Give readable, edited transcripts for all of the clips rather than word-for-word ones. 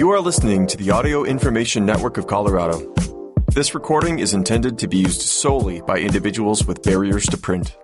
You are listening to the Audio Information Network of Colorado. This recording is intended to be used solely by individuals with barriers to print.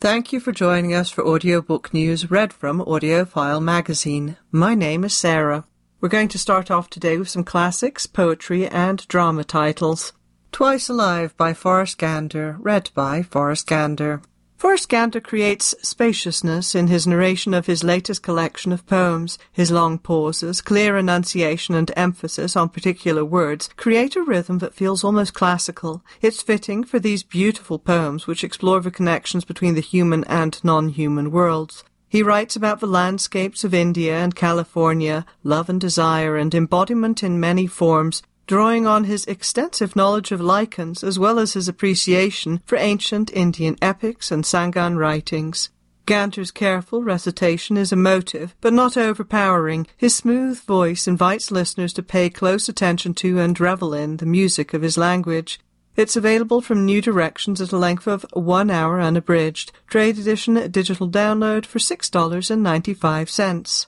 Thank you for joining us for audiobook news read from Audiophile magazine. My name is Sarah. We're going to start off today with some classics, poetry, and drama titles. Twice Alive by Forrest Gander, read by Forrest Gander. Forrest Gander creates spaciousness in his narration of his latest collection of poems. His long pauses, clear enunciation and emphasis on particular words create a rhythm that feels almost classical. It's fitting for these beautiful poems which explore the connections between the human and non-human worlds. He writes about the landscapes of India and California, love and desire and embodiment in many forms, drawing on his extensive knowledge of lichens as well as his appreciation for ancient Indian epics and Sangan writings. Gander's careful recitation is emotive, but not overpowering. His smooth voice invites listeners to pay close attention to and revel in the music of his language. It's available from New Directions at a length of 1 hour unabridged. Trade edition digital download for $6.95.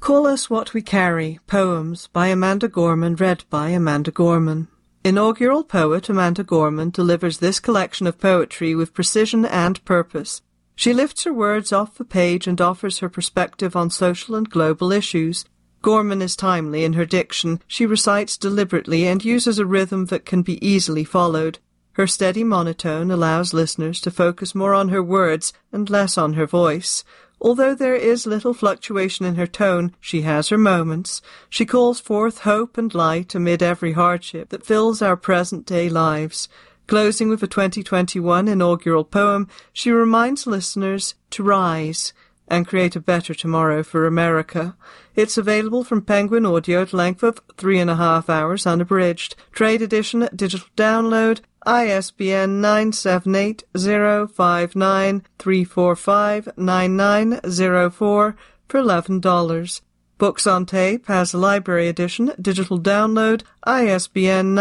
Call Us What We Carry, Poems by Amanda Gorman, read by Amanda Gorman. Inaugural poet Amanda Gorman delivers this collection of poetry with precision and purpose. She lifts her words off the page and offers her perspective on social and global issues. Gorman is timely in her diction. She recites deliberately and uses a rhythm that can be easily followed. Her steady monotone allows listeners to focus more on her words and less on her voice. Although there is little fluctuation in her tone, she has her moments. She calls forth hope and light amid every hardship that fills our present-day lives. Closing with a 2021 inaugural poem, she reminds listeners to rise and create a better tomorrow for America. It's available from Penguin Audio at length of 3.5 hours unabridged. Trade edition, digital download, ISBN 978-059-345-9904 for $11. Books on Tape has a library edition, digital download, ISBN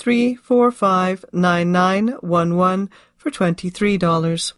978-059-345-9911 for $23.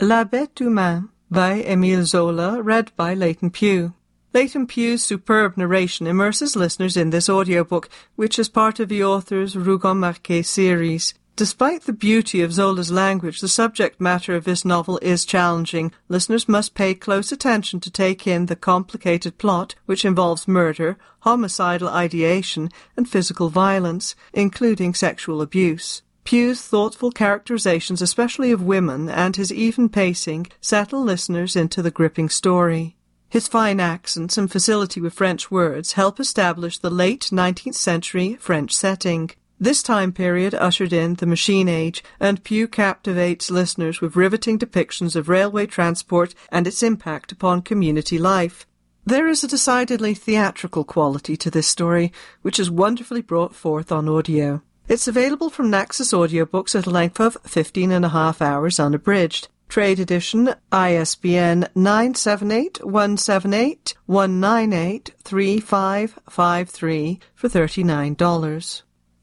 La Bête Humaine by Émile Zola, read by Leighton Pugh. Leighton Pugh's superb narration immerses listeners in this audiobook, which is part of the author's Rougon-Macquart series. Despite the beauty of Zola's language, the subject matter of this novel is challenging. Listeners must pay close attention to take in the complicated plot, which involves murder, homicidal ideation, and physical violence, including sexual abuse. Pugh's thoughtful characterizations, especially of women, and his even pacing, settle listeners into the gripping story. His fine accents and facility with French words help establish the late 19th century French setting. This time period ushered in the machine age, and Pugh captivates listeners with riveting depictions of railway transport and its impact upon community life. There is a decidedly theatrical quality to this story, which is wonderfully brought forth on audio. It's available from Naxos Audiobooks at a length of 15.5 hours unabridged. Trade edition, ISBN 978-178-198-3553 for $39.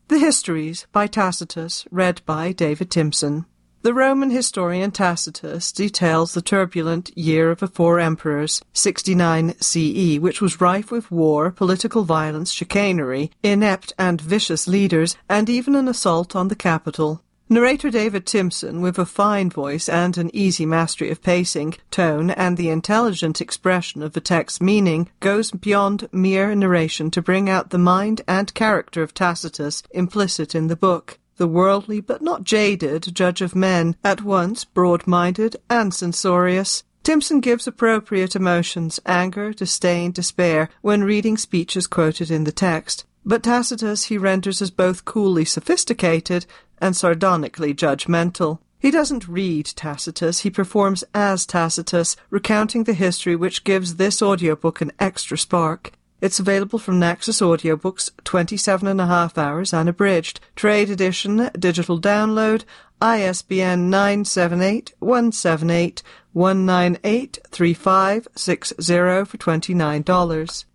The Histories by Tacitus, read by David Timpson. The Roman historian Tacitus details the turbulent year of the four emperors, 69 CE, which was rife with war, political violence, chicanery, inept and vicious leaders, and even an assault on the capital. Narrator David Timpson, with a fine voice and an easy mastery of pacing, tone, and the intelligent expression of the text's meaning, goes beyond mere narration to bring out the mind and character of Tacitus implicit in the book. The worldly but not jaded judge of men, at once broad-minded and censorious, Timpson gives appropriate emotions, anger, disdain, despair, when reading speeches quoted in the text, but Tacitus he renders as both coolly sophisticated and sardonically judgmental. He doesn't read Tacitus, he performs as Tacitus, recounting the history which gives this audiobook an extra spark. It's available from Naxos Audiobooks, 27.5 hours unabridged. Trade edition, digital download, ISBN 978-178-198-3560 for $29.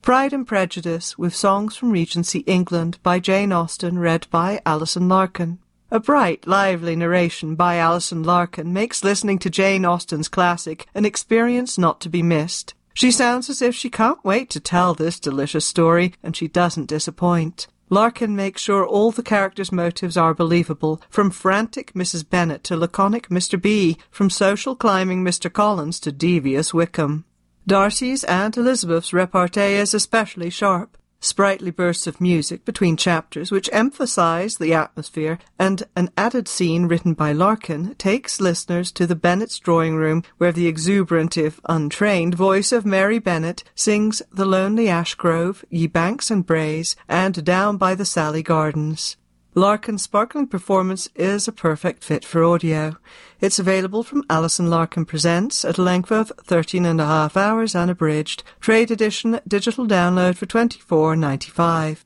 Pride and Prejudice with Songs from Regency England by Jane Austen, read by Alison Larkin. A bright, lively narration by Alison Larkin makes listening to Jane Austen's classic an experience not to be missed. She sounds as if she can't wait to tell this delicious story, and she doesn't disappoint. Larkin makes sure all the characters' motives are believable, from frantic Mrs. Bennet to laconic Mr. B, from social climbing Mr. Collins to devious Wickham. Darcy's and Elizabeth's repartee is especially sharp. Sprightly bursts of music between chapters which emphasize the atmosphere, and an added scene written by Larkin takes listeners to the Bennet's drawing room, where the exuberant if untrained voice of Mary Bennet sings The Lonely Ash Grove, Ye Banks and Braes, and Down by the Sally Gardens. Larkin's sparkling performance is a perfect fit for audio. It's available from Alison Larkin Presents at a length of 13.5 hours unabridged, trade edition, digital download for $24.95.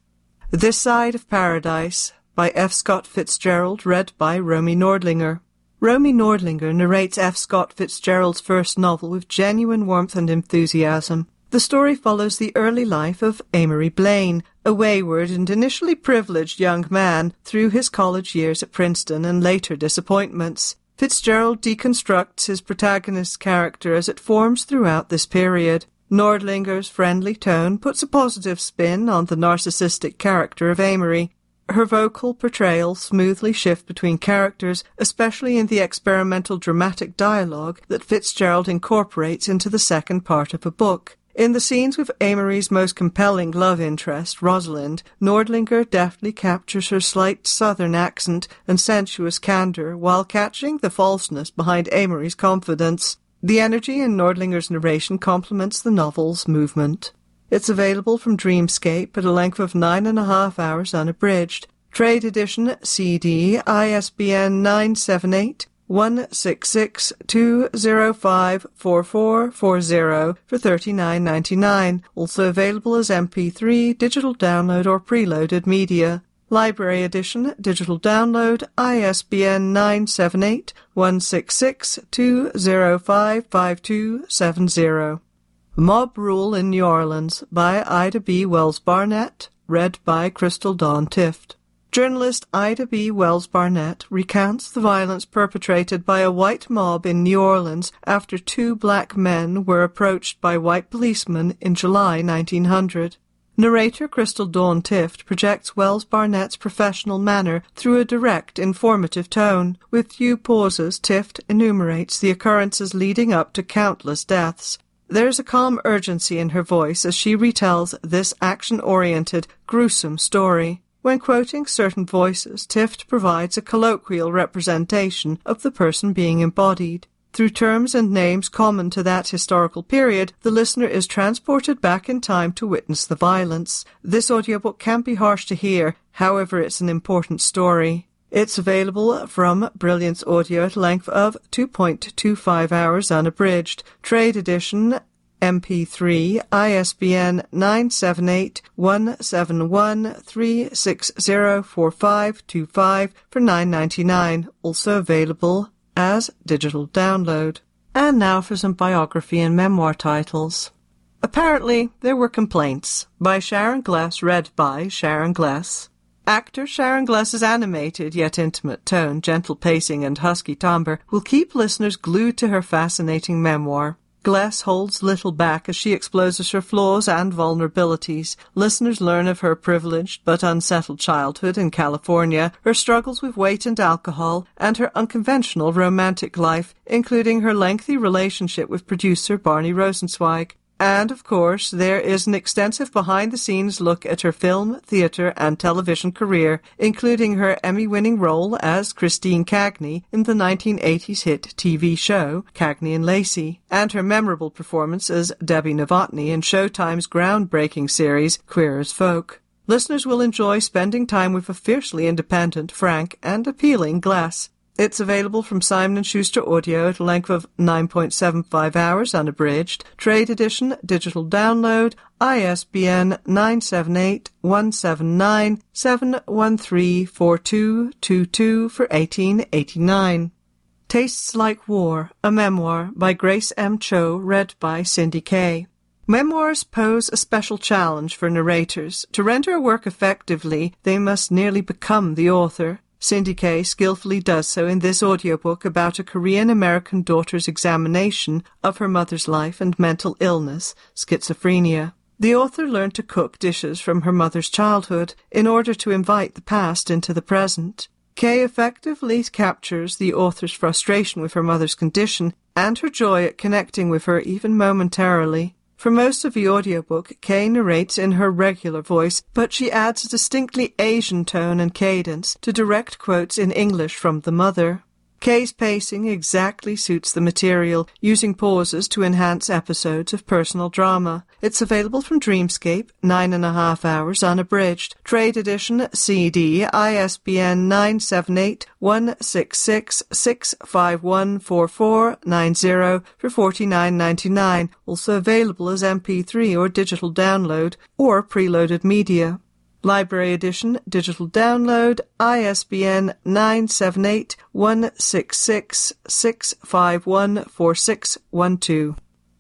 This Side of Paradise by F. Scott Fitzgerald, read by Romy Nordlinger. Romy Nordlinger narrates F. Scott Fitzgerald's first novel with genuine warmth and enthusiasm. The story follows the early life of Amory Blaine, a wayward and initially privileged young man, through his college years at Princeton and later disappointments. Fitzgerald deconstructs his protagonist's character as it forms throughout this period. Nordlinger's friendly tone puts a positive spin on the narcissistic character of Amory. Her vocal portrayals smoothly shift between characters, especially in the experimental dramatic dialogue that Fitzgerald incorporates into the second part of the book. In the scenes with Amory's most compelling love interest, Rosalind, Nordlinger deftly captures her slight southern accent and sensuous candor while catching the falseness behind Amory's confidence. The energy in Nordlinger's narration complements the novel's movement. It's available from Dreamscape at a length of 9.5 hours unabridged. Trade edition CD, ISBN 978-166-205-4440 for $39.99, also available as MP3, digital download or preloaded media. Library edition, digital download, ISBN 978-166-205-5270. Mob Rule in New Orleans by Ida B. Wells-Barnett, read by Crystal Dawn Tift. Journalist Ida B. Wells-Barnett recounts the violence perpetrated by a white mob in New Orleans after two black men were approached by white policemen in July 1900. Narrator Crystal Dawn Tift projects Wells-Barnett's professional manner through a direct, informative tone. With few pauses, Tift enumerates the occurrences leading up to countless deaths. There's a calm urgency in her voice as she retells this action-oriented, gruesome story. When quoting certain voices, Tift provides a colloquial representation of the person being embodied. Through terms and names common to that historical period, the listener is transported back in time to witness the violence. This audiobook can be harsh to hear, however it's an important story. It's available from Brilliance Audio at a length of 2.25 hours unabridged, trade edition, MP3, ISBN 978-171-3604525 for $9.99, also available as digital download. And now for some biography and memoir titles. Apparently, There Were Complaints by Sharon Gless, read by Sharon Gless. Actor Sharon Gless's animated yet intimate tone, gentle pacing and husky timbre will keep listeners glued to her fascinating memoir. Gless holds little back as she exposes her flaws and vulnerabilities. Listeners learn of her privileged but unsettled childhood in California, her struggles with weight and alcohol, and her unconventional romantic life, including her lengthy relationship with producer Barney Rosenzweig. And, of course, there is an extensive behind-the-scenes look at her film, theatre, and television career, including her Emmy-winning role as Christine Cagney in the 1980s hit TV show Cagney and Lacey, and her memorable performance as Debbie Novotny in Showtime's groundbreaking series Queer as Folk. Listeners will enjoy spending time with a fiercely independent, frank, and appealing Gless. It's available from Simon & Schuster Audio at a length of 9.75 hours unabridged, trade edition, digital download, ISBN 978-179-7134222 for $18.89. Tastes Like War, a memoir by Grace M. Cho, read by Cindy Kay. Memoirs pose a special challenge for narrators. To render a work effectively, they must nearly become the author. Cindy Kay skillfully does so in this audiobook about a Korean-American daughter's examination of her mother's life and mental illness, schizophrenia. The author learned to cook dishes from her mother's childhood in order to invite the past into the present. Kay effectively captures the author's frustration with her mother's condition and her joy at connecting with her even momentarily. For most of the audiobook, Kay narrates in her regular voice, but she adds a distinctly Asian tone and cadence to direct quotes in English from the mother. Kay's pacing exactly suits the material, using pauses to enhance episodes of personal drama. It's available from Dreamscape, 9.5 hours unabridged. Trade edition CD, ISBN 978-166-6514490 for $49.99, also available as MP3 or digital download or preloaded media. Library edition, digital download, ISBN 978-166-6514612.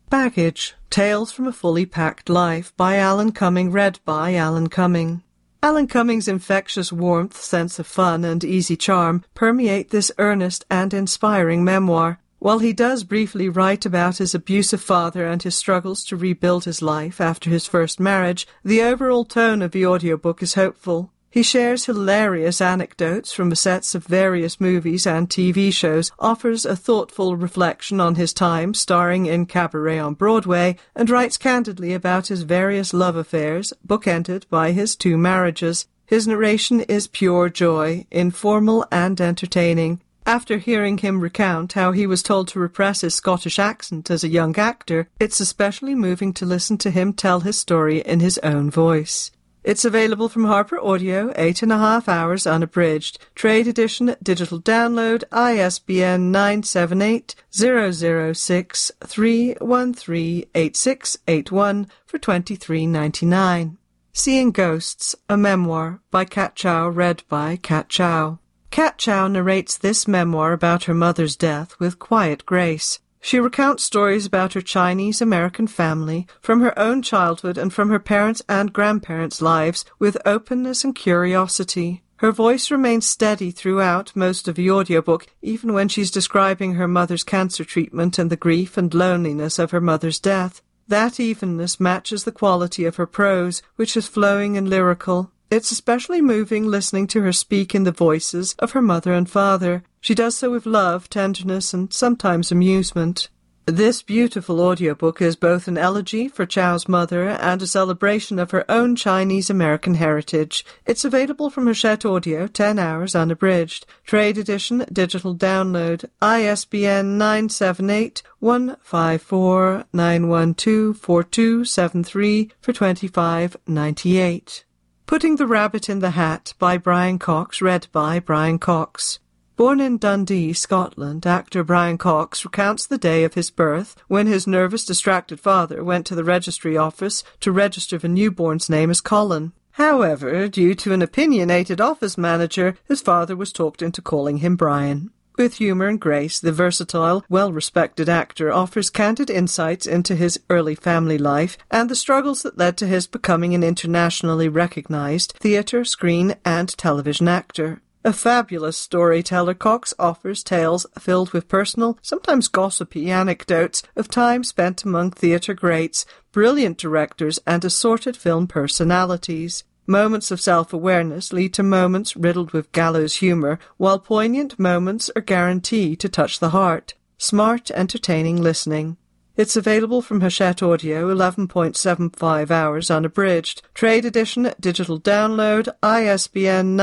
Baggage, Tales from a Fully Packed Life by Alan Cumming, read by Alan Cumming. Alan Cumming's infectious warmth, sense of fun, and easy charm permeate this earnest and inspiring memoir. While he does briefly write about his abusive father and his struggles to rebuild his life after his first marriage, the overall tone of the audiobook is hopeful. He shares hilarious anecdotes from the sets of various movies and TV shows, offers a thoughtful reflection on his time starring in Cabaret on Broadway, and writes candidly about his various love affairs, bookended by his 2 marriages. His narration is pure joy, informal and entertaining. After hearing him recount how he was told to repress his Scottish accent as a young actor, it's especially moving to listen to him tell his story in his own voice. It's available from Harper Audio, 8.5 hours unabridged. Trade edition, digital download, ISBN 978-006-3138681 for $23.99. Seeing Ghosts, a Memoir by Kat Chow, read by Kat Chow. Kat Chow narrates this memoir about her mother's death with quiet grace. She recounts stories about her Chinese-American family, from her own childhood and from her parents' and grandparents' lives, with openness and curiosity. Her voice remains steady throughout most of the audiobook, even when she's describing her mother's cancer treatment and the grief and loneliness of her mother's death. That evenness matches the quality of her prose, which is flowing and lyrical. It's especially moving listening to her speak in the voices of her mother and father. She does so with love, tenderness, and sometimes amusement. This beautiful audiobook is both an elegy for Chow's mother and a celebration of her own Chinese-American heritage. It's available from Hachette Audio, 10 hours unabridged. Trade edition, digital download, ISBN 978-154-912-4273 for $25.98. Putting the Rabbit in the Hat by Brian Cox, read by Brian Cox. Born in Dundee, Scotland, actor Brian Cox recounts the day of his birth when his nervous, distracted father went to the registry office to register the newborn's name as Colin. However, due to an opinionated office manager, his father was talked into calling him Brian. With humor and grace, the versatile, well-respected actor offers candid insights into his early family life and the struggles that led to his becoming an internationally recognized theater, screen, and television actor. A fabulous storyteller, Cox offers tales filled with personal, sometimes gossipy anecdotes of time spent among theater greats, brilliant directors, and assorted film personalities. Moments of self-awareness lead to moments riddled with gallows humor, while poignant moments are guaranteed to touch the heart. Smart, entertaining listening. It's available from Hachette Audio, 11.75 hours unabridged. Trade edition, digital download, ISBN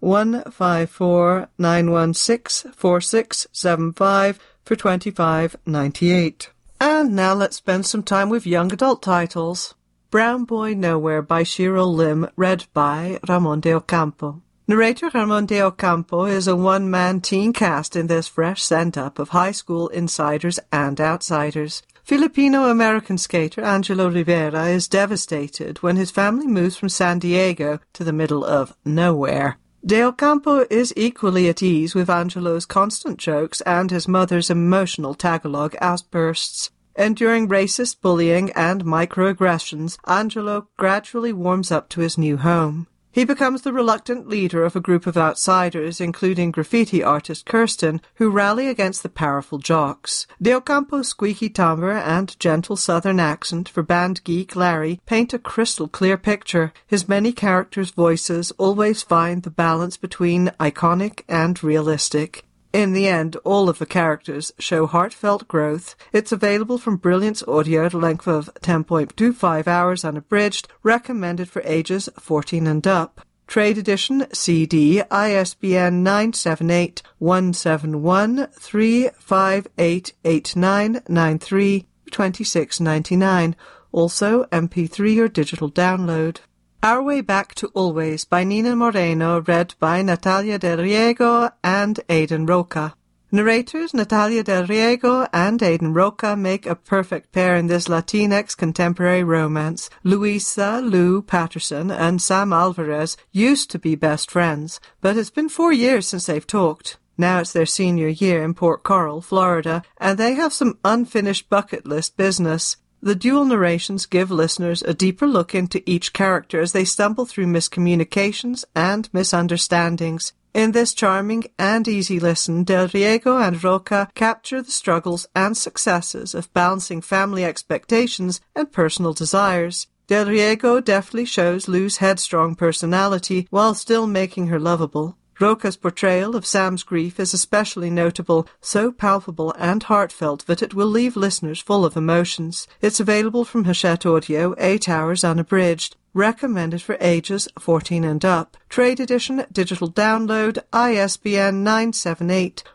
978-154-916-4675 for $25.98. And now let's spend some time with young adult titles. Brown Boy Nowhere by Cheryl Lim, read by Ramón de Ocampo. Narrator Ramón de Ocampo is a one-man teen cast in this fresh send-up of high school insiders and outsiders. Filipino-American skater Angelo Rivera is devastated when his family moves from San Diego to the middle of nowhere. De Ocampo is equally at ease with Angelo's constant jokes and his mother's emotional Tagalog outbursts. Enduring racist bullying and microaggressions, Angelo gradually warms up to his new home. He becomes the reluctant leader of a group of outsiders, including graffiti artist Kirsten, who rally against the powerful jocks. De Ocampo's squeaky timbre and gentle southern accent for band geek Larry paint a crystal-clear picture. His many characters' voices always find the balance between iconic and realistic. In the end, all of the characters show heartfelt growth. It's available from Brilliance Audio at a length of 10.25 hours unabridged, recommended for ages 14 and up. Trade edition CD ISBN 978-171-3588993 $26.99. Also MP3 or digital download. Our Way Back to Always by Nina Moreno, read by Natalia Del Riego and Aiden Roca. Narrators Natalia Del Riego and Aiden Roca make a perfect pair in this Latinx contemporary romance. Luisa Lou Patterson and Sam Alvarez used to be best friends, but it's been 4 years since they've talked. Now it's their senior year in Port Coral, Florida, and they have some unfinished bucket list business. The dual narrations give listeners a deeper look into each character as they stumble through miscommunications and misunderstandings. In this charming and easy listen, Del Riego and Roca capture the struggles and successes of balancing family expectations and personal desires. Del Riego deftly shows Lou's headstrong personality while still making her lovable. Roca's portrayal of Sam's grief is especially notable, so palpable and heartfelt that it will leave listeners full of emotions. It's available from Hachette Audio, 8 hours unabridged, recommended for ages 14 and up. Trade edition, digital download, ISBN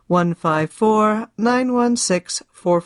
978-154-916-4446 for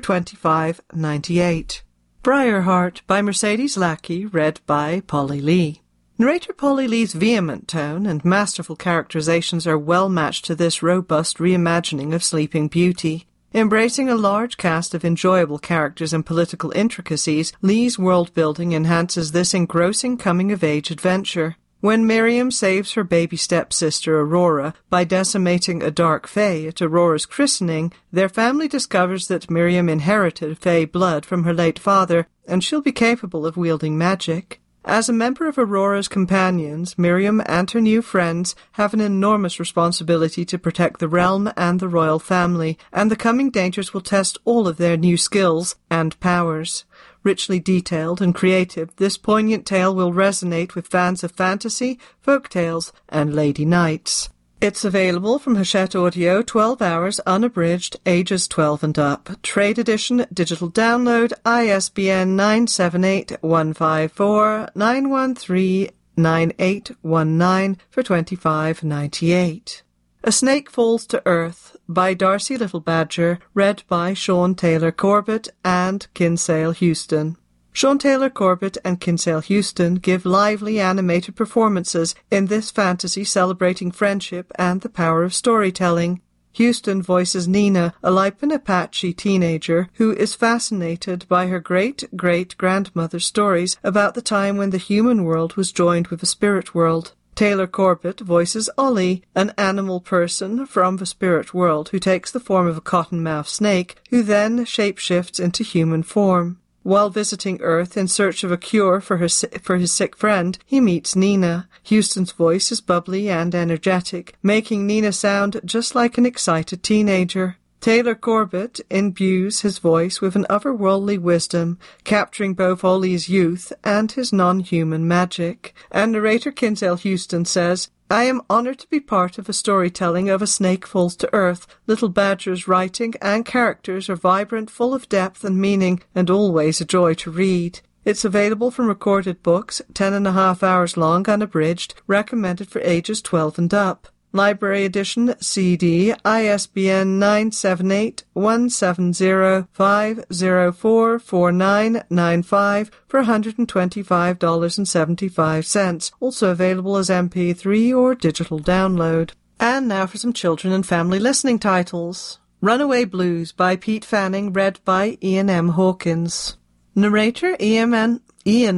$25.98. Briarheart by Mercedes Lackey, read by Polly Lee. Narrator Polly Lee's vehement tone and masterful characterizations are well matched to this robust reimagining of Sleeping Beauty. Embracing a large cast of enjoyable characters and political intricacies, Lee's world-building enhances this engrossing coming-of-age adventure. When Miriam saves her baby stepsister Aurora by decimating a dark fae at Aurora's christening, their family discovers that Miriam inherited fae blood from her late father, and she'll be capable of wielding magic. As a member of Aurora's companions, Miriam and her new friends have an enormous responsibility to protect the realm and the royal family, and the coming dangers will test all of their new skills and powers. Richly detailed and creative, this poignant tale will resonate with fans of fantasy, folk tales, and lady knights. It's available from Hachette Audio, 12 hours, unabridged, ages 12 and up. Trade edition, digital download, ISBN 978-154-913-9819 for $25.98. A Snake Falls to Earth by Darcy Little Badger, read by Sean Taylor Corbett and Kinsale Houston. Sean Taylor Corbett and Kinsale Houston give lively animated performances in this fantasy celebrating friendship and the power of storytelling. Houston voices Nina, a Lipan Apache teenager who is fascinated by her great-great-grandmother's stories about the time when the human world was joined with the spirit world. Taylor Corbett voices Ollie, an animal person from the spirit world who takes the form of a cottonmouth snake who then shapeshifts into human form. While visiting Earth in search of a cure for his sick friend, he meets Nina. Houston's voice is bubbly and energetic, making Nina sound just like an excited teenager. Taylor Corbett imbues his voice with an otherworldly wisdom, capturing both Ollie's youth and his non-human magic. And narrator Kinsale Houston says, "I am honored to be part of the storytelling of A Snake Falls to Earth. Little Badger's writing and characters are vibrant, full of depth and meaning, and always a joy to read." It's available from Recorded Books, 10.5 hours long, unabridged, recommended for ages 12 and up. Library Edition, CD, ISBN 978-170-5044995 for $125.75, also available as MP3 or digital download. And now for some children and family listening titles. Runaway Blues by Pete Fanning, read by Ian M. Hawkins. Narrator Ian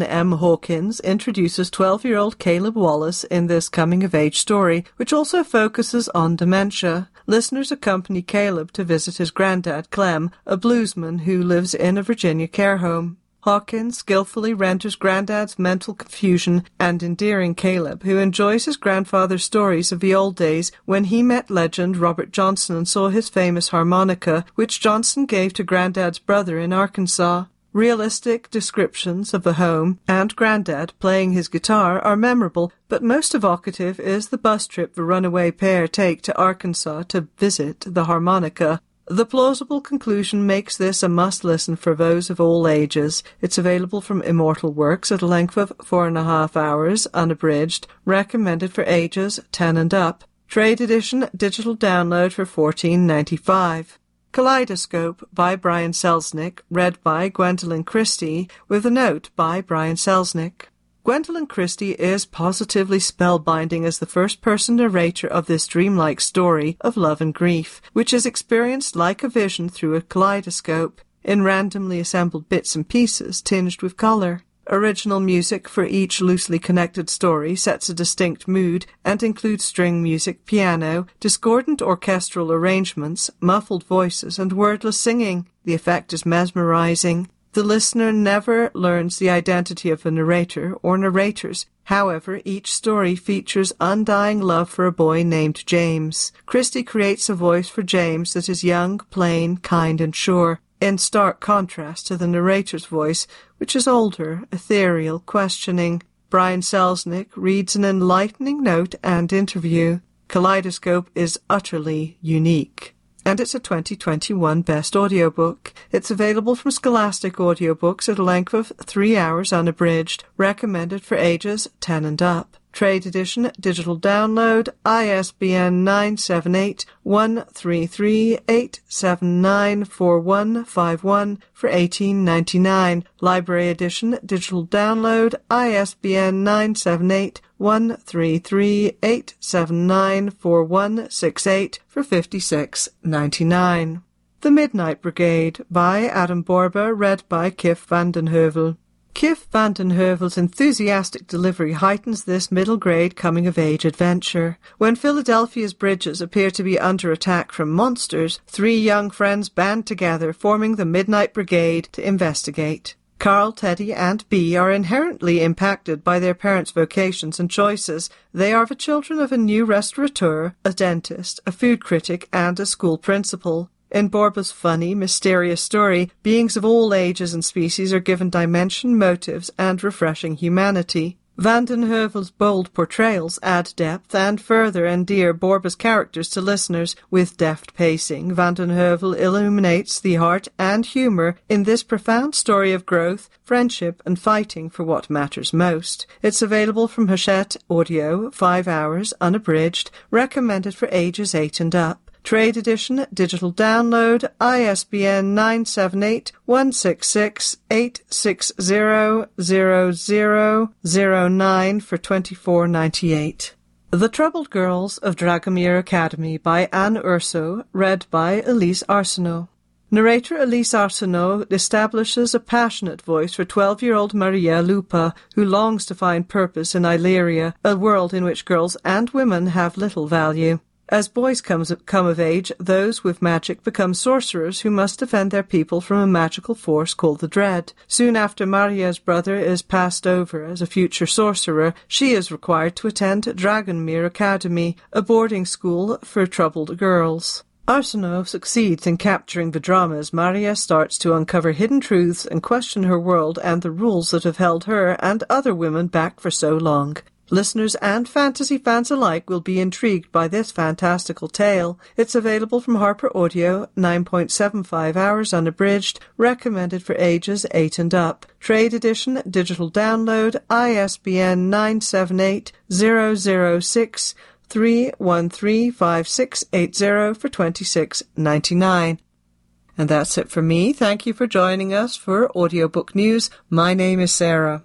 M. Hawkins introduces 12-year-old Caleb Wallace in this coming-of-age story, which also focuses on dementia. Listeners accompany Caleb to visit his granddad, Clem, a bluesman who lives in a Virginia care home. Hawkins skillfully renders Grandad's mental confusion and endearing Caleb, who enjoys his grandfather's stories of the old days when he met legend Robert Johnson and saw his famous harmonica, which Johnson gave to Grandad's brother in Arkansas. Realistic descriptions of the home and Grandad playing his guitar are memorable, but most evocative is the bus trip the runaway pair take to Arkansas to visit the harmonica. The plausible conclusion makes this a must-listen for those of all ages. It's available from Immortal Works at a length of 4.5 hours, unabridged, recommended for ages 10 and up. Trade edition, digital download for $14.95. Kaleidoscope by Brian Selznick, read by Gwendolyn Christie, with a note by Brian Selznick. Gwendolyn Christie is positively spellbinding as the first-person narrator of this dreamlike story of love and grief, which is experienced like a vision through a kaleidoscope, in randomly assembled bits and pieces tinged with color. Original music for each loosely connected story sets a distinct mood and includes string music, piano, discordant orchestral arrangements, muffled voices, and wordless singing. The effect is mesmerizing. The listener never learns the identity of the narrator or narrators. However, each story features undying love for a boy named James. Christie creates a voice for James that is young, plain, kind, and sure, in stark contrast to the narrator's voice, which is older, ethereal, questioning. Brian Selznick reads an enlightening note and interview. Kaleidoscope is utterly unique. And it's a 2021 Best Audiobook. It's available from Scholastic Audiobooks at a length of 3 hours unabridged, recommended for ages 10 and up. Trade edition, digital download, ISBN 978-133-8794151 for $18.99. Library edition, digital download, ISBN 978-133-8794168 for $56.99. The Midnight Brigade by Adam Borba, read by Kif Vandenheuvel. Kif Vandenheuvel's enthusiastic delivery heightens this middle-grade coming-of-age adventure. When Philadelphia's bridges appear to be under attack from monsters, 3 young friends band together, forming the Midnight Brigade, to investigate. Carl, Teddy, and Bea are inherently impacted by their parents' vocations and choices. They are the children of a new restaurateur, a dentist, a food critic, and a school principal. In Borba's funny, mysterious story, beings of all ages and species are given dimension, motives, and refreshing humanity. Vandenheuvel's bold portrayals add depth and further endear Borba's characters to listeners. With deft pacing, Vandenheuvel illuminates the heart and humour in this profound story of growth, friendship, and fighting for what matters most. It's available from Hachette Audio, 5 hours, unabridged, recommended for ages 8 and up. Trade edition, digital download, ISBN 978-166-860-0009 for $24.98. The Troubled Girls of Dragomir Academy by Anne Urso, read by Elise Arsenault. Narrator Elise Arsenault establishes a passionate voice for 12-year-old Maria Lupa, who longs to find purpose in Illyria, a world in which girls and women have little value. As boys come of age, those with magic become sorcerers who must defend their people from a magical force called the Dread. Soon after Maria's brother is passed over as a future sorcerer, she is required to attend Dragomir Academy, a boarding school for troubled girls. Arsenault succeeds in capturing the drama as Maria starts to uncover hidden truths and question her world and the rules that have held her and other women back for so long. Listeners and fantasy fans alike will be intrigued by this fantastical tale. It's available from Harper Audio, 9.75 hours unabridged, recommended for ages 8 and up. Trade edition, digital download, ISBN 978-006-3135680 for $26.99. And that's it for me. Thank you for joining us for Audiobook News. My name is Sarah.